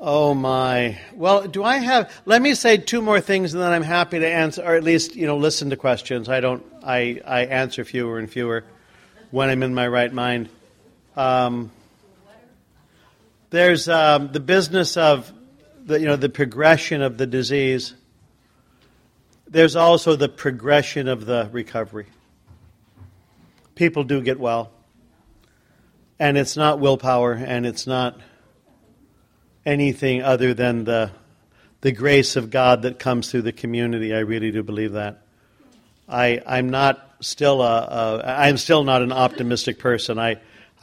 Oh, my. Well, let me say two more things, and then I'm happy to answer, or at least, listen to questions. I answer fewer and fewer when I'm in my right mind. There's the business of the progression of the disease. There's also the progression of the recovery. People do get well. And it's not willpower, and it's not anything other than the grace of God that comes through the community. I really do believe that. I'm still not an optimistic person. I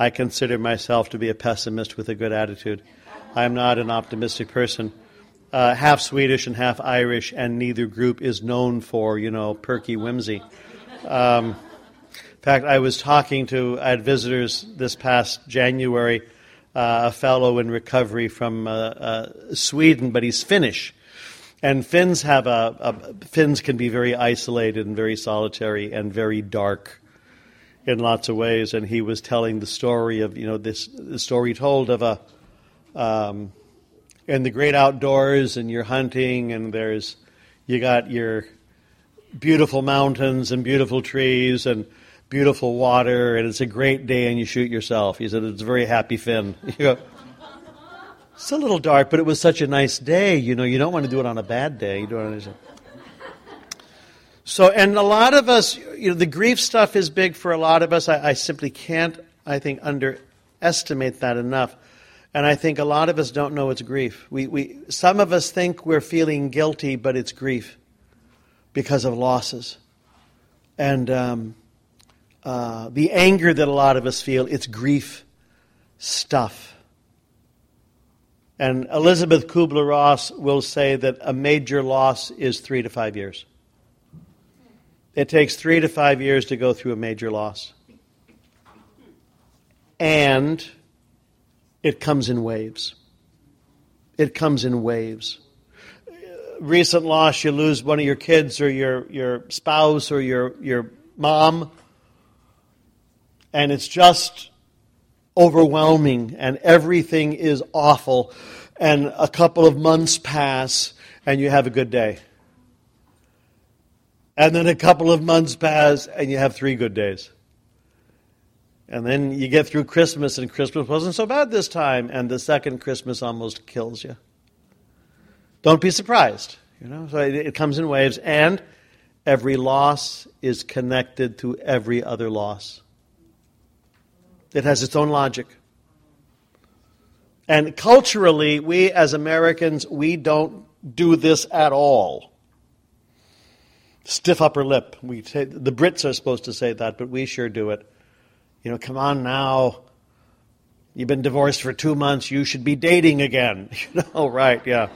consider myself to be a pessimist with a good attitude. I'm not an optimistic person. Half Swedish and half Irish, and neither group is known for, perky whimsy. In fact, I had visitors this past January, a fellow in recovery from Sweden, but he's Finnish. And Finns have Finns can be very isolated and very solitary and very dark in lots of ways. And he was telling the story of, the story told of a, in the great outdoors, and you're hunting, and you got your beautiful mountains and beautiful trees and beautiful water, and it's a great day, and you shoot yourself. He said, it's a very happy Finn. You go, it's a little dark, but it was such a nice day. You don't want to do it on a bad day. You don't understand. So, and a lot of us, the grief stuff is big for a lot of us. I simply can't, I think, underestimate that enough. And I think a lot of us don't know it's grief. We some of us think we're feeling guilty, but it's grief because of losses. And the anger that a lot of us feel, it's grief stuff. And Elizabeth Kubler-Ross will say that a major loss is 3 to 5 years. It takes 3 to 5 years to go through a major loss. And it comes in waves. It comes in waves. Recent loss, you lose one of your kids or your spouse or your mom, and it's just overwhelming, and everything is awful, and a couple of months pass, and you have a good day. And then a couple of months pass, and you have 3 good days. And then you get through Christmas, and Christmas wasn't so bad this time, and the second Christmas almost kills you. Don't be surprised. So it comes in waves, and every loss is connected to every other loss. It has its own logic. And culturally, we as Americans, we don't do this at all. Stiff upper lip. We say, the Brits are supposed to say that, but we sure do it. Come on now. You've been divorced for 2 months. You should be dating again. Right, yeah.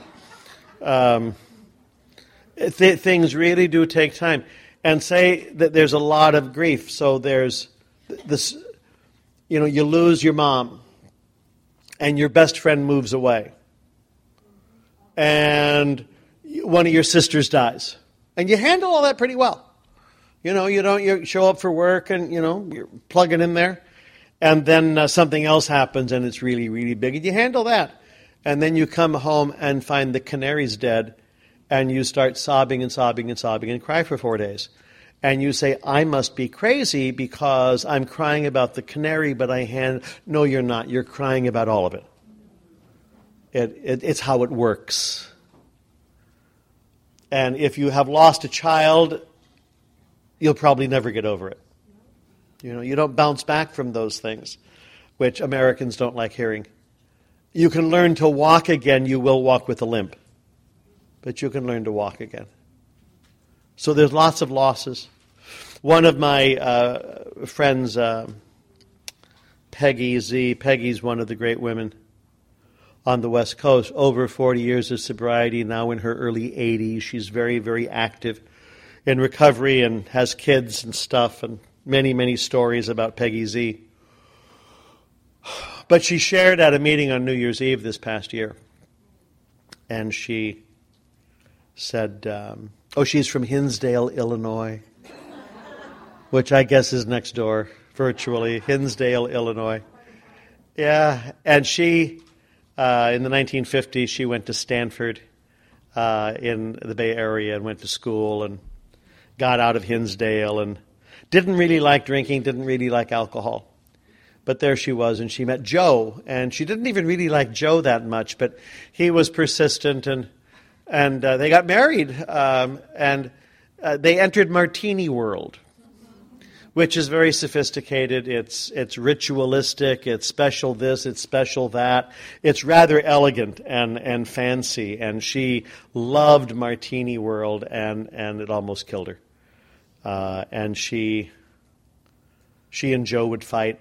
Things really do take time. And say that there's a lot of grief. So there's this, you lose your mom and your best friend moves away. And one of your sisters dies. And you handle all that pretty well. You show up for work and, you're plugging in there. And then something else happens and it's really, really big. And you handle that. And then you come home and find the canary's dead. And you start sobbing and sobbing and sobbing and cry for 4 days. And you say, I must be crazy because I'm crying about the canary, but no, you're not. You're crying about all of it. It's how it works. And if you have lost a child, you'll probably never get over it. You don't bounce back from those things, which Americans don't like hearing. You can learn to walk again. You will walk with a limp. But you can learn to walk again. So there's lots of losses. One of my friends, Peggy Z, Peggy's one of the great women on the West Coast, over 40 years of sobriety, now in her early 80s. She's very, very active in recovery and has kids and stuff, and many, many stories about Peggy Z. But she shared at a meeting on New Year's Eve this past year, and she said, she's from Hinsdale, Illinois, which I guess is next door, virtually, Hinsdale, Illinois. Yeah, and she In the 1950s, she went to Stanford in the Bay Area and went to school and got out of Hinsdale and didn't really like drinking, didn't really like alcohol. But there she was, and she met Joe, and she didn't even really like Joe that much, but he was persistent, and they got married, and they entered Martini World, which is very sophisticated. It's ritualistic, it's special this, it's special that. It's rather elegant and fancy, and she loved Martini World, and it almost killed her. And she and Joe would fight,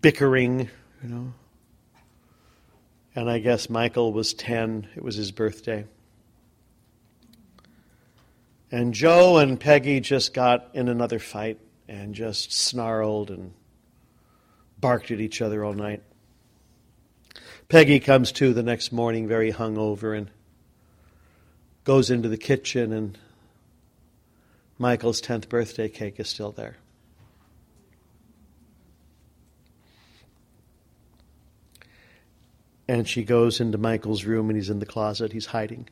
bickering, you know. And I guess Michael was 10. It was his birthday. And Joe and Peggy just got in another fight and just snarled and barked at each other all night. Peggy comes to the next morning very hungover and goes into the kitchen, and Michael's 10th birthday cake is still there. And she goes into Michael's room, and he's in the closet. He's hiding.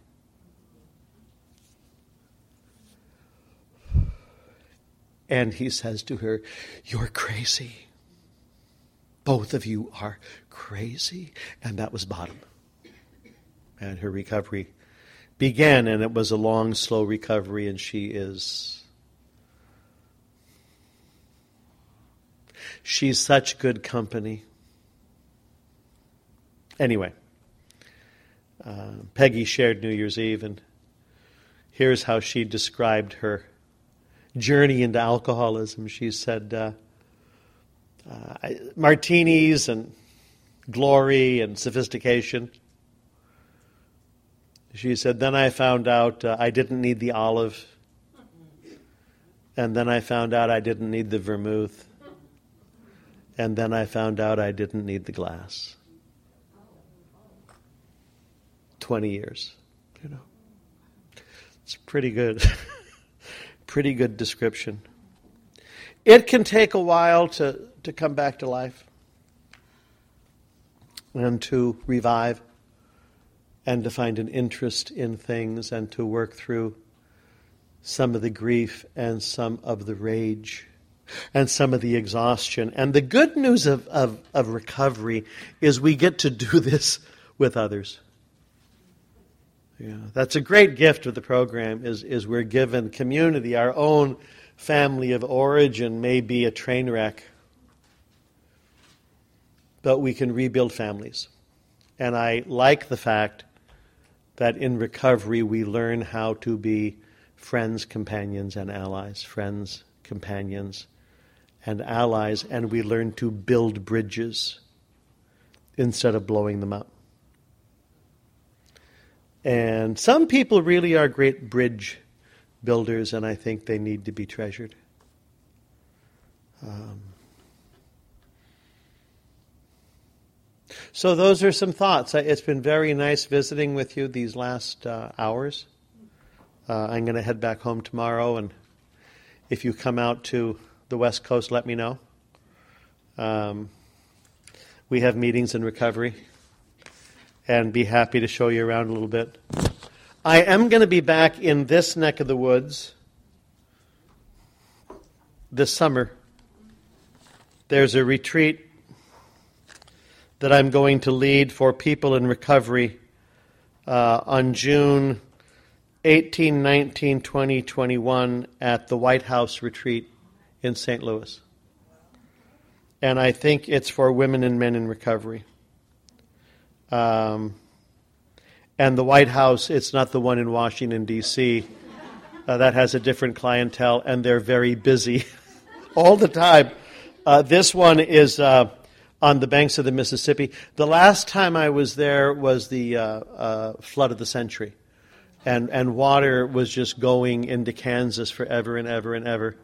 And he says to her, "You're crazy. Both of you are crazy." And that was bottom. And her recovery began, and it was a long, slow recovery, and she's such good company. Anyway, Peggy shared New Year's Eve, and here's how she described her journey into alcoholism. She said, martinis and glory and sophistication. She said, then I found out I didn't need the olive. And then I found out I didn't need the vermouth. And then I found out I didn't need the glass. 20 years, you know. It's pretty good. Pretty good description. It can take a while to come back to life and to revive and to find an interest in things and to work through some of the grief and some of the rage and some of the exhaustion. And the good news of recovery is we get to do this with others. Yeah, that's a great gift of the program is we're given community. Our own family of origin may be a train wreck, but we can rebuild families. And I like the fact that in recovery we learn how to be friends, companions, and allies. Friends, companions, and allies. And we learn to build bridges instead of blowing them up. And some people really are great bridge builders, and I think they need to be treasured. So those are some thoughts. It's been very nice visiting with you these last hours. I'm going to head back home tomorrow, and if you come out to the West Coast, let me know. We have meetings in recovery. And be happy to show you around a little bit. I am going to be back in this neck of the woods this summer. There's a retreat that I'm going to lead for people in recovery on June 18, 19, 20, 21 at the White House Retreat in St. Louis. And I think it's for women and men in recovery. And the White House, it's not the one in Washington, D.C. That has a different clientele, and they're very busy all the time. This one is on the banks of the Mississippi. The last time I was there was the flood of the century, and water was just going into Kansas forever and ever and ever.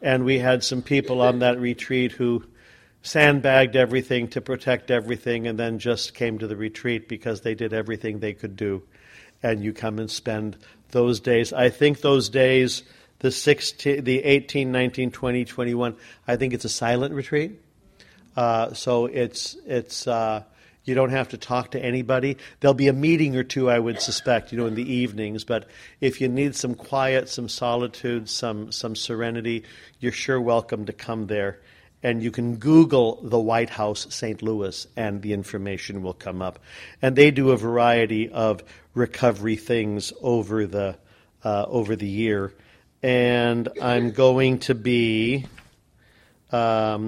And we had some people on that retreat who sandbagged everything to protect everything, and then just came to the retreat because they did everything they could do. And you come and spend those days. I think those days, the 18, 19, 20, 21, I think it's a silent retreat. So it's you don't have to talk to anybody. There'll be a meeting or two, I would suspect, in the evenings. But if you need some quiet, some solitude, some serenity, you're sure welcome to come there. And you can Google the White House St. Louis, and the information will come up. And they do a variety of recovery things over the year. And I'm going to be at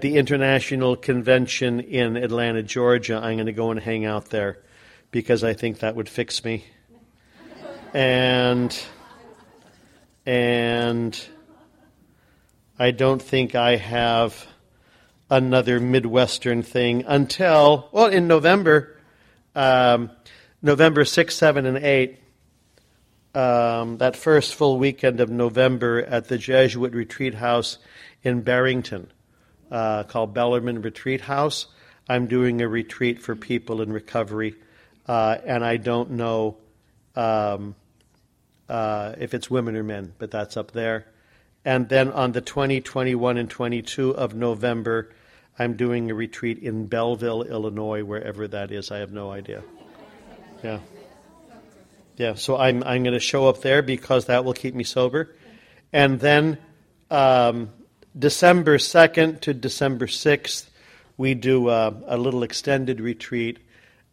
the International Convention in Atlanta, Georgia. I'm going to go and hang out there because I think that would fix me. And I don't think I have another Midwestern thing until, well, in November, November 6, 7, and 8. That first full weekend of November at the Jesuit Retreat House in Barrington, called Bellarmine Retreat House. I'm doing a retreat for people in recovery, and I don't know if it's women or men, but that's up there. And then on the 20, 21, and 22 of November, I'm doing a retreat in Belleville, Illinois, wherever that is. I have no idea. Yeah. Yeah, so I'm going to show up there because that will keep me sober. And then December 2nd to December 6th, we do a little extended retreat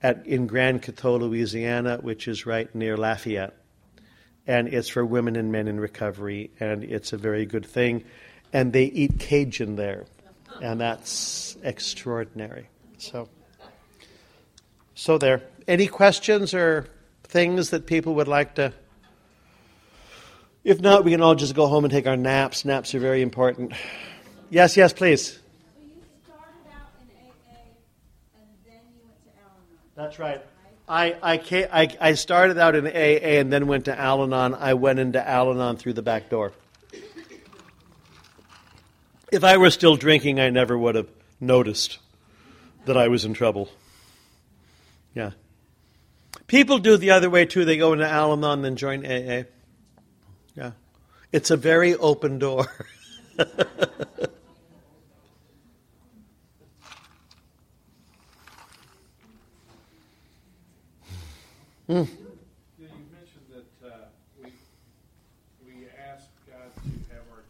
in Grand Coteau, Louisiana, which is right near Lafayette. And it's for women and men in recovery, and it's a very good thing. And they eat Cajun there, and that's extraordinary. So there. Any questions or things that people would like to? If not, we can all just go home and take our naps. Naps are very important. Yes, please. So you started out in AA, and then you went to Al-Anon. That's right. I started out in AA and then went to Al-Anon. I went into Al-Anon through the back door. If I were still drinking, I never would have noticed that I was in trouble. Yeah. People do the other way, too. They go into Al-Anon and then join AA. Yeah. It's a very open door. You mentioned that we ask God to have our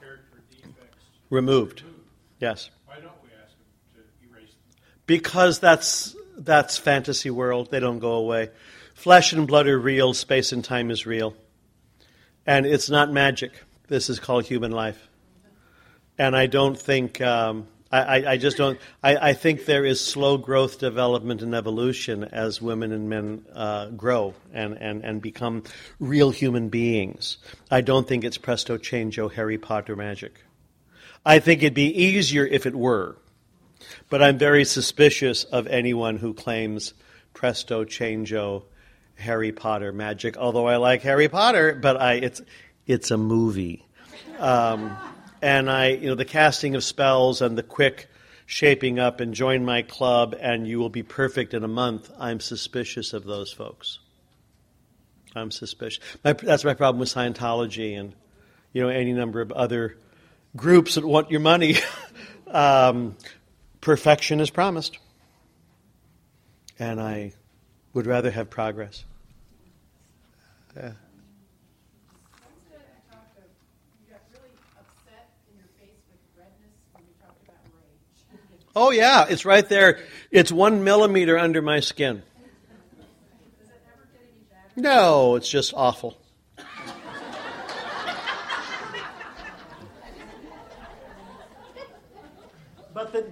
character defects removed. Yes. Why don't we ask Him to erase them? Because that's fantasy world. They don't go away. Flesh and blood are real. Space and time is real. And it's not magic. This is called human life. And I don't think, I think there is slow growth, development, and evolution as women and men grow and become real human beings. I don't think it's presto changeo Harry Potter magic. I think it'd be easier if it were. But I'm very suspicious of anyone who claims presto changeo Harry Potter magic, although I like Harry Potter, but it's a movie. And the casting of spells and the quick shaping up and join my club and you will be perfect in a month, I'm suspicious of those folks. I'm suspicious. That's my problem with Scientology and, any number of other groups that want your money. Perfection is promised. And I would rather have progress. Yeah. You got really upset in your face with redness when we talked about rage. Oh, yeah. It's right there. It's 1 millimeter under my skin. Does it ever get any better? No, it's just awful.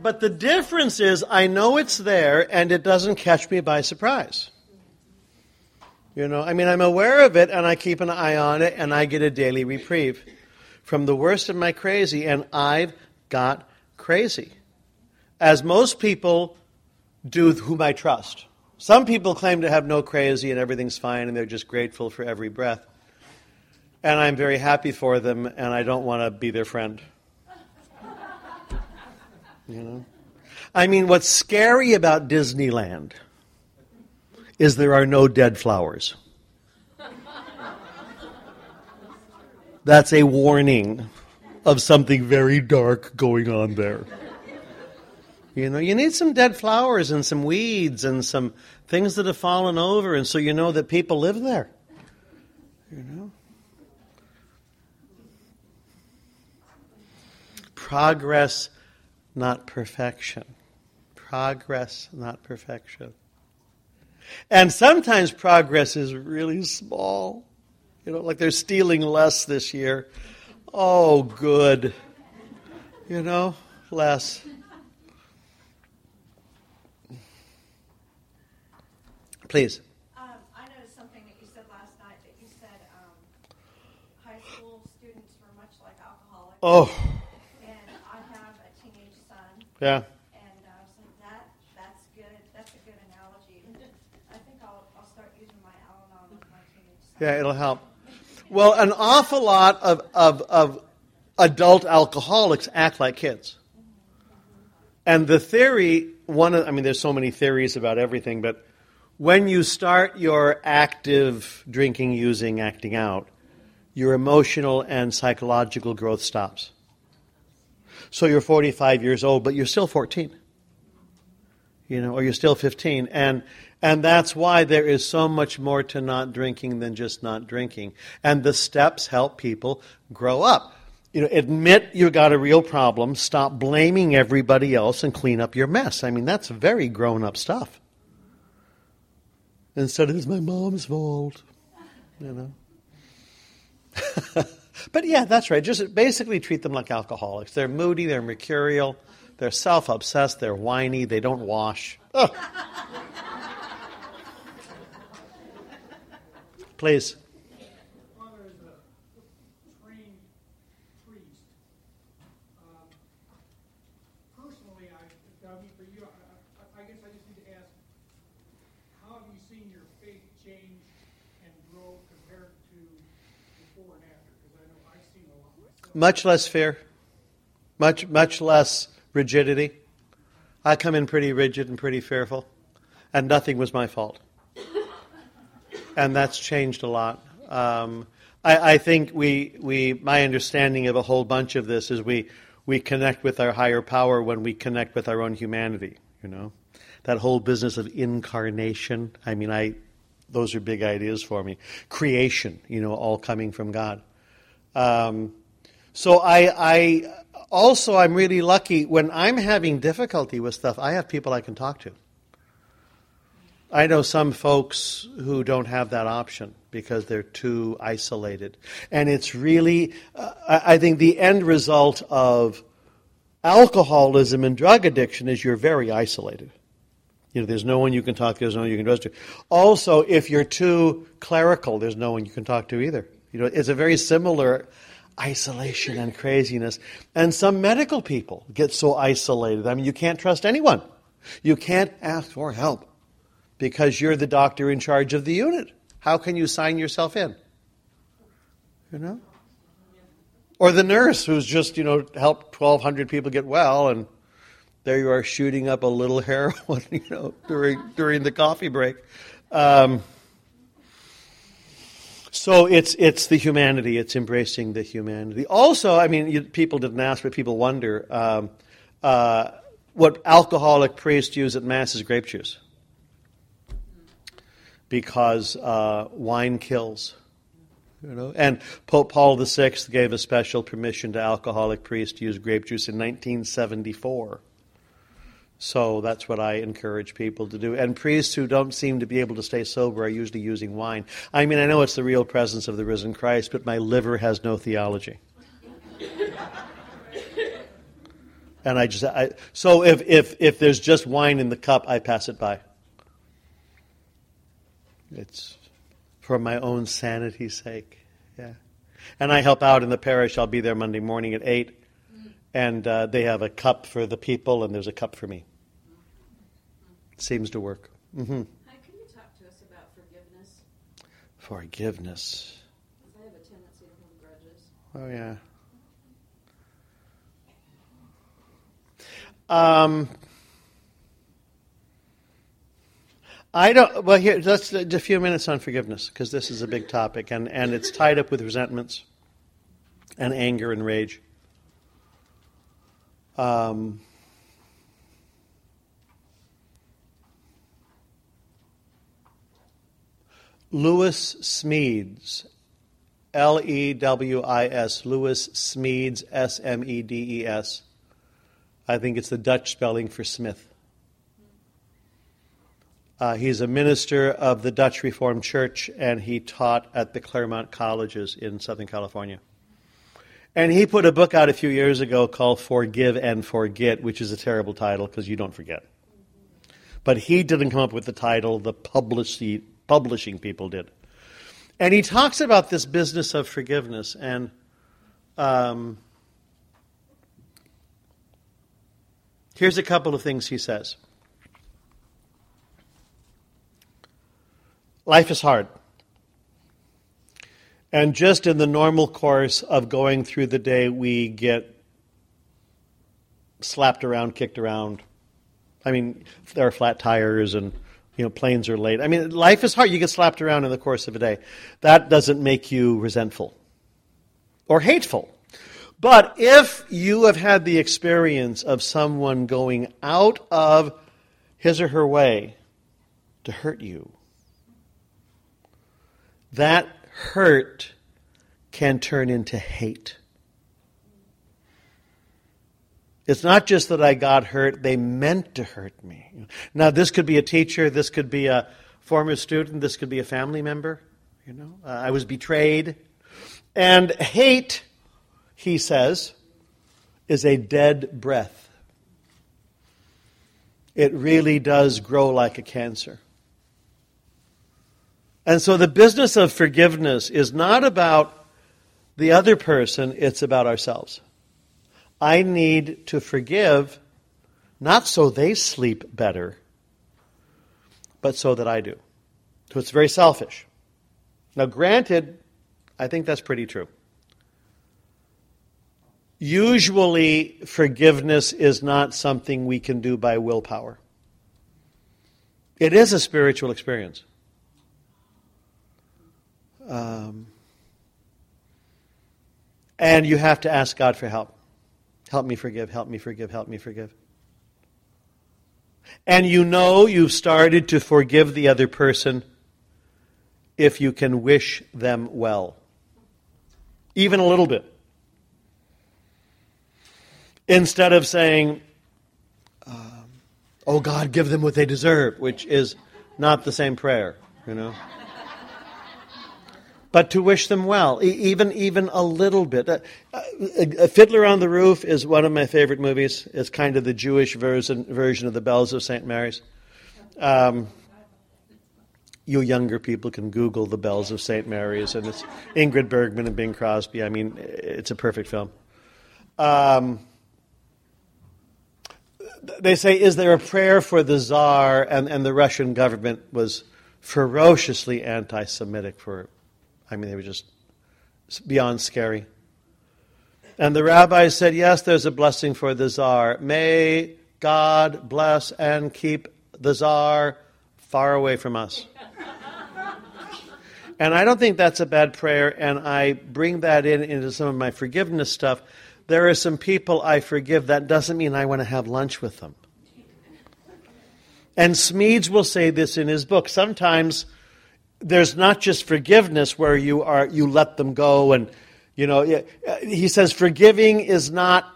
But the difference is I know it's there and it doesn't catch me by surprise. I'm aware of it and I keep an eye on it and I get a daily reprieve from the worst of my crazy, and I've got crazy. As most people do whom I trust. Some people claim to have no crazy and everything's fine and they're just grateful for every breath. And I'm very happy for them and I don't want to be their friend. What's scary about Disneyland is there are no dead flowers. That's a warning of something very dark going on there. You know, you need some dead flowers and some weeds and some things that have fallen over, and so you know that people live there. You know? Progress, not perfection. Progress, not perfection. And sometimes progress is really small. You know, like they're stealing less this year. Oh, good. You know, less. Please. I noticed something that you said last night, that you said high school students were much like alcoholics. Oh. And I have a teenage son. Yeah. And I was like, that's good. That's a good analogy. I think I'll start using my Al-Anon with my teenage son. Yeah, it'll help. Well, an awful lot of adult alcoholics act like kids. And the theory, there's so many theories about everything, but when you start your active drinking, using, acting out, your emotional and psychological growth stops. So you're 45 years old, but you're still 14. You know, or you're still 15. And that's why there is so much more to not drinking than just not drinking. And the steps help people grow up. You know, admit you got a real problem, stop blaming everybody else, and clean up your mess. I mean, that's very grown-up stuff. Instead of, it's my mom's fault, you know. But yeah, that's right. Just basically treat them like alcoholics. They're moody, they're mercurial, they're self-obsessed, they're whiny, they don't wash. Oh. Please. Father is a trained priest. Personally, I guess I just need to ask, how have you seen your faith change and grow compared to before and after? Because I know I've seen a lot myself. Much less fear. Much less rigidity. I come in pretty rigid and pretty fearful, and nothing was my fault. And that's changed a lot. I think my understanding of a whole bunch of this is we connect with our higher power when we connect with our own humanity, you know. That whole business of incarnation, those are big ideas for me. Creation, you know, all coming from God. So I'm really lucky. When I'm having difficulty with stuff, I have people I can talk to. I know some folks who don't have that option because they're too isolated. And it's really, I think the end result of alcoholism and drug addiction is you're very isolated. You know, there's no one you can talk to, there's no one you can trust to. Also, if you're too clerical, there's no one you can talk to either. You know, it's a very similar isolation and craziness. And some medical people get so isolated. I mean, you can't trust anyone. You can't ask for help. Because you're the doctor in charge of the unit. How can you sign yourself in? You know? Or the nurse who's just, you know, helped 1,200 people get well, and there you are shooting up a little heroin, you know, during the coffee break. So it's the humanity. It's embracing the humanity. Also, people didn't ask, but people wonder, what alcoholic priests use at Mass is grape juice. Because wine kills, you know. And Pope Paul VI gave a special permission to alcoholic priests to use grape juice in 1974. So that's what I encourage people to do. And priests who don't seem to be able to stay sober are usually using wine. I mean, I know it's the real presence of the risen Christ, but my liver has no theology. And so if there's just wine in the cup, I pass it by. It's for my own sanity's sake, yeah. And I help out in the parish. I'll be there Monday morning at 8, and they have a cup for the people, and there's a cup for me. It seems to work. Mm-hmm. Hi, can you talk to us about forgiveness? Forgiveness. I have a tendency to hold grudges. Oh, yeah. Here, let's do a few minutes on forgiveness, because this is a big topic, and it's tied up with resentments and anger and rage. Lewis Smedes, L-E-W-I-S, Lewis Smedes, S-M-E-D-E-S. I think it's the Dutch spelling for Smith. He's a minister of the Dutch Reformed Church, and he taught at the Claremont Colleges in Southern California. And he put a book out a few years ago called Forgive and Forget, which is a terrible title because you don't forget. But he didn't come up with the title. The publishing people did. And he talks about this business of forgiveness. And here's a couple of things he says. Life is hard. And just in the normal course of going through the day, we get slapped around, kicked around. I mean, there are flat tires and, planes are late. I mean, life is hard. You get slapped around in the course of a day. That doesn't make you resentful or hateful. But if you have had the experience of someone going out of his or her way to hurt you, that hurt can turn into hate. It's not just that I got hurt, they meant to hurt me. Now, this could be a teacher, this could be a former student, this could be a family member. I was betrayed. And hate, he says, is a dead breath. It really does grow like a cancer. And so the business of forgiveness is not about the other person, it's about ourselves. I need to forgive, not so they sleep better, but so that I do. So it's very selfish. Now, granted, I think that's pretty true. Usually, forgiveness is not something we can do by willpower. It is a spiritual experience. And you have to ask God for help. Help me forgive, help me forgive, help me forgive. And you've started to forgive the other person if you can wish them well. Even a little bit. Instead of saying, oh God, give them what they deserve, which is not the same prayer, But to wish them well, even a little bit. Fiddler on the Roof is one of my favorite movies. It's kind of the Jewish version of the Bells of St. Mary's. You younger people can Google the Bells of St. Mary's, and it's Ingrid Bergman and Bing Crosby. I mean, it's a perfect film. They say, is there a prayer for the Tsar? And the Russian government was ferociously anti-Semitic they were just beyond scary. And the rabbi said, yes, there's a blessing for the Tsar. May God bless and keep the Tsar far away from us. And I don't think that's a bad prayer, and I bring that into some of my forgiveness stuff. There are some people I forgive. That doesn't mean I want to have lunch with them. And Smedes will say this in his book. Sometimes there's not just forgiveness where you let them go, and he says forgiving is not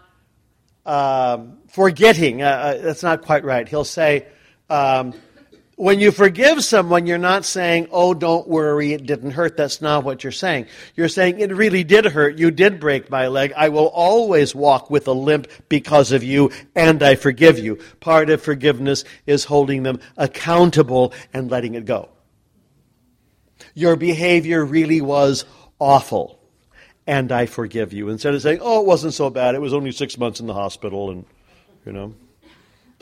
forgetting. That's not quite right. He'll say when you forgive someone, you're not saying, "Oh, don't worry, it didn't hurt." That's not what you're saying. You're saying it really did hurt. You did break my leg. I will always walk with a limp because of you, and I forgive you. Part of forgiveness is holding them accountable and letting it go. Your behavior really was awful, and I forgive you. Instead of saying, oh, it wasn't so bad, it was only 6 months in the hospital and,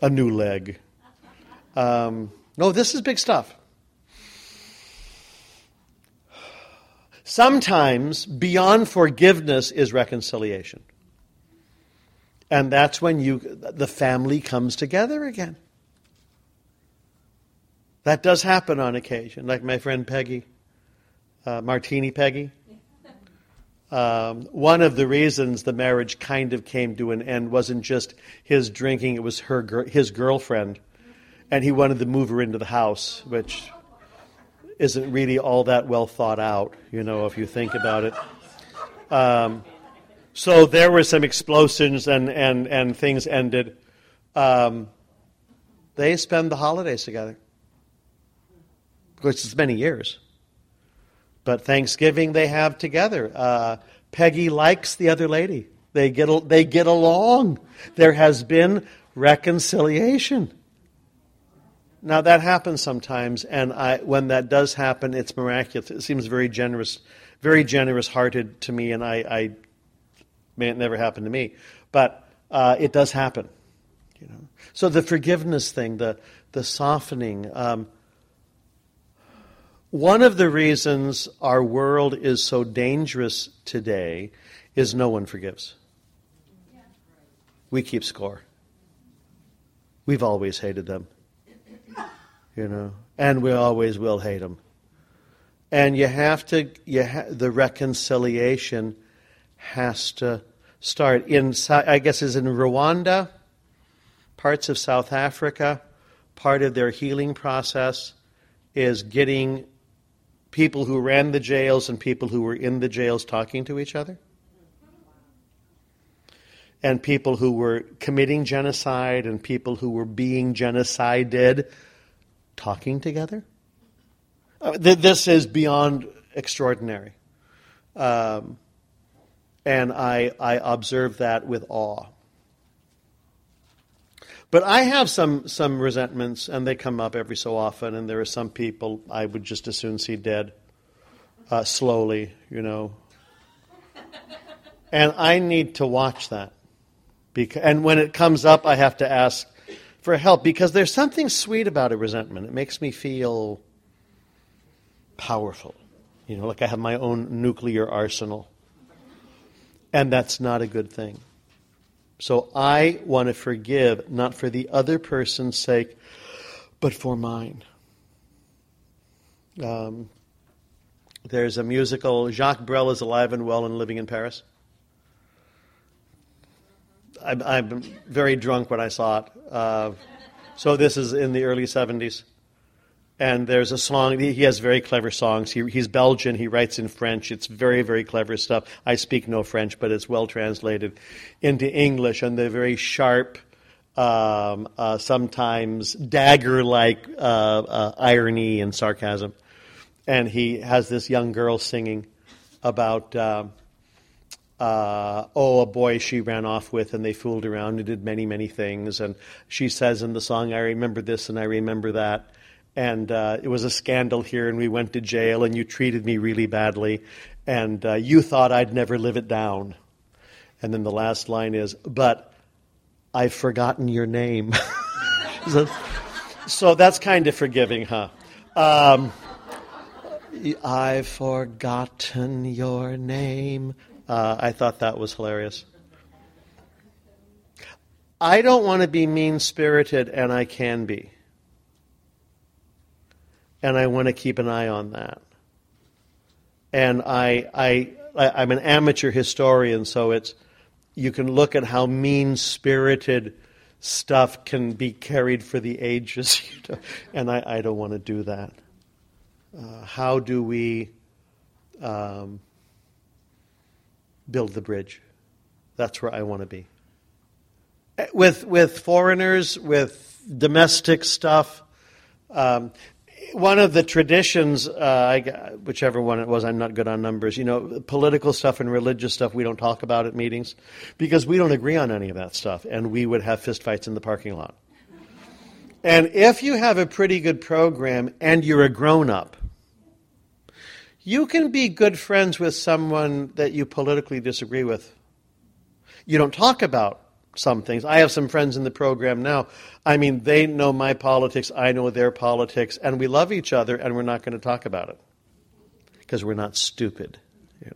a new leg. No, this is big stuff. Sometimes beyond forgiveness is reconciliation. And that's when the family comes together again. That does happen on occasion, like my friend Peggy, Martini Peggy. One of the reasons the marriage kind of came to an end wasn't just his drinking, it was his girlfriend. And he wanted to move her into the house, which isn't really all that well thought out, you know, if you think about it. So there were some explosions and things ended. They spend the holidays together, which is many years. But Thanksgiving they have together. Peggy likes the other lady. They get along. There has been reconciliation. Now that happens sometimes, and when that does happen, it's miraculous. It seems very generous-hearted to me, and I may it never happen to me, but it does happen. You know. So the forgiveness thing, the softening. One of the reasons our world is so dangerous today is no one forgives. We keep score. We've always hated them, you know, and we always will hate them. And you have to. The reconciliation has to start. I guess is in Rwanda. Parts of South Africa, part of their healing process is getting people who ran the jails and people who were in the jails talking to each other. And people who were committing genocide and people who were being genocided talking together. This is beyond extraordinary. And I observe that with awe. But I have some resentments, and they come up every so often, and there are some people I would just as soon see dead slowly, you know. And I need to watch that. And when it comes up, I have to ask for help, because there's something sweet about a resentment. It makes me feel powerful, you know, like I have my own nuclear arsenal. And that's not a good thing. So I want to forgive, not for the other person's sake, but for mine. There's a musical, Jacques Brel Is Alive and Well and Living in Paris. I'm very drunk when I saw it. So this is in the early 70s. And there's a song, he has very clever songs. He's Belgian, he writes in French. It's very, very clever stuff. I speak no French, but it's well translated into English. And they're very sharp, sometimes dagger-like irony and sarcasm. And he has this young girl singing about, a boy she ran off with, and they fooled around and did many, many things. And she says in the song, I remember this and I remember that. And it was a scandal here, and we went to jail, and you treated me really badly, and you thought I'd never live it down. And then the last line is, but I've forgotten your name. So that's kind of forgiving, huh? I've forgotten your name. I thought that was hilarious. I don't want to be mean-spirited, and I can be. And I want to keep an eye on that. And I'm an amateur historian, so you can look at how mean-spirited stuff can be carried for the ages. You know? And I don't want to do that. How do we build the bridge? That's where I want to be. With foreigners, with domestic stuff. One of the traditions, whichever one it was, I'm not good on numbers, you know, political stuff and religious stuff we don't talk about at meetings because we don't agree on any of that stuff, and we would have fistfights in the parking lot. And if you have a pretty good program and you're a grown-up, you can be good friends with someone that you politically disagree with. You don't talk about some things. I have some friends in the program now. I mean, they know my politics, I know their politics, and we love each other, and we're not going to talk about it because we're not stupid. You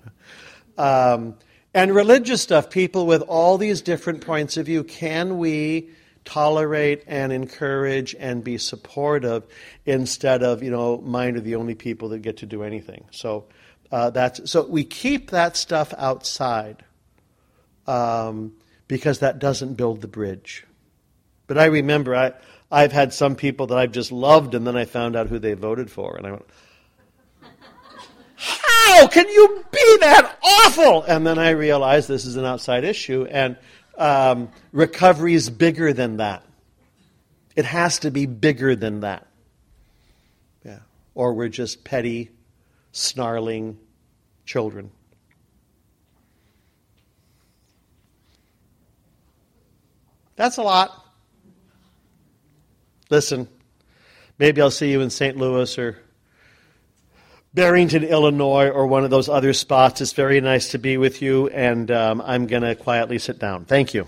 know? And religious stuff, people with all these different points of view, can we tolerate and encourage and be supportive instead of, you know, mine are the only people that get to do anything. So so we keep that stuff outside. Because that doesn't build the bridge. But I remember I've had some people that I've just loved, and then I found out who they voted for. And I went, how can you be that awful? And then I realized this is an outside issue, and recovery is bigger than that. It has to be bigger than that. Yeah. Or we're just petty, snarling children. That's a lot. Listen, maybe I'll see you in St. Louis or Barrington, Illinois, or one of those other spots. It's very nice to be with you, and I'm going to quietly sit down. Thank you.